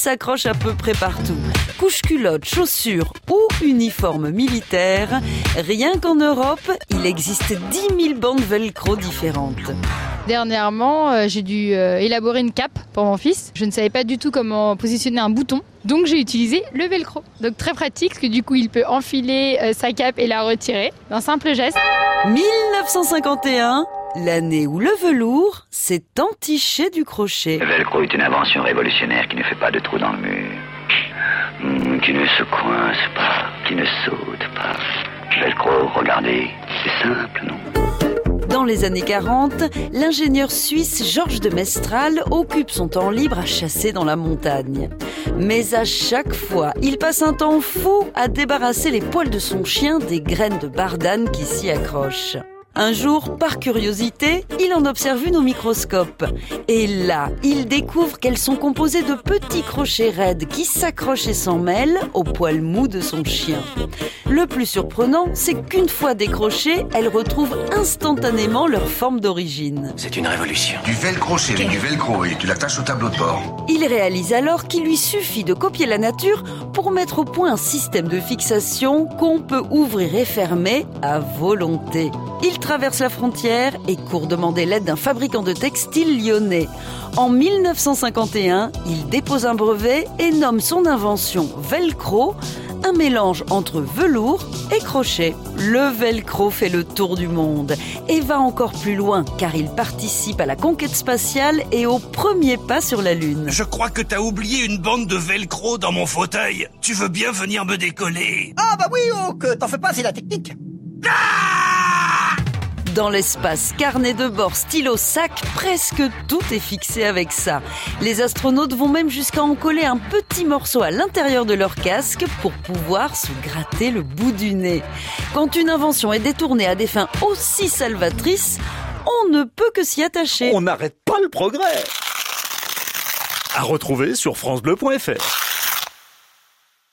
s'accroche à peu près partout. Couche-culotte, chaussures ou uniforme militaire, rien qu'en Europe, il existe 10 000 bandes Velcro différentes. Dernièrement, j'ai dû élaborer une cape pour mon fils. Je ne savais pas du tout comment positionner un bouton, donc j'ai utilisé le velcro. Donc très pratique, parce que du coup, il peut enfiler sa cape et la retirer d'un simple geste. 1951, l'année où le velours s'est entiché du crochet. Le velcro est une invention révolutionnaire qui ne fait pas de trou dans le mur, qui ne se coince pas, qui ne saute pas. Velcro, regardez, c'est simple, non ? Dans les années 40, l'ingénieur suisse Georges de Mestral occupe son temps libre à chasser dans la montagne. Mais à chaque fois, il passe un temps fou à débarrasser les poils de son chien des graines de bardane qui s'y accrochent. Un jour, par curiosité, il en observe une au microscope. Et là, il découvre qu'elles sont composées de petits crochets raides qui s'accrochent et s'en mêlent aux poils mous de son chien. Le plus surprenant, c'est qu'une fois décrochées, elles retrouvent instantanément leur forme d'origine. C'est une révolution. Du velcro, chérie, du velcro, et tu l'attaches au tableau de bord. Il réalise alors qu'il lui suffit de copier la nature pour mettre au point un système de fixation qu'on peut ouvrir et fermer à volonté. Il traverse la frontière et court demander l'aide d'un fabricant de textiles lyonnais. En 1951, il dépose un brevet et nomme son invention Velcro, un mélange entre velours et crochet. Le Velcro fait le tour du monde et va encore plus loin car il participe à la conquête spatiale et au premier pas sur la Lune. Je crois que t'as oublié une bande de Velcro dans mon fauteuil. Tu veux bien venir me décoller? Ah bah oui, oh, que t'en fais pas, c'est la technique. Dans l'espace, carnet de bord, stylo, sac, presque tout est fixé avec ça. Les astronautes vont même jusqu'à en coller un petit morceau à l'intérieur de leur casque pour pouvoir se gratter le bout du nez. Quand une invention est détournée à des fins aussi salvatrices, on ne peut que s'y attacher. On n'arrête pas le progrès. À retrouver sur francebleu.fr.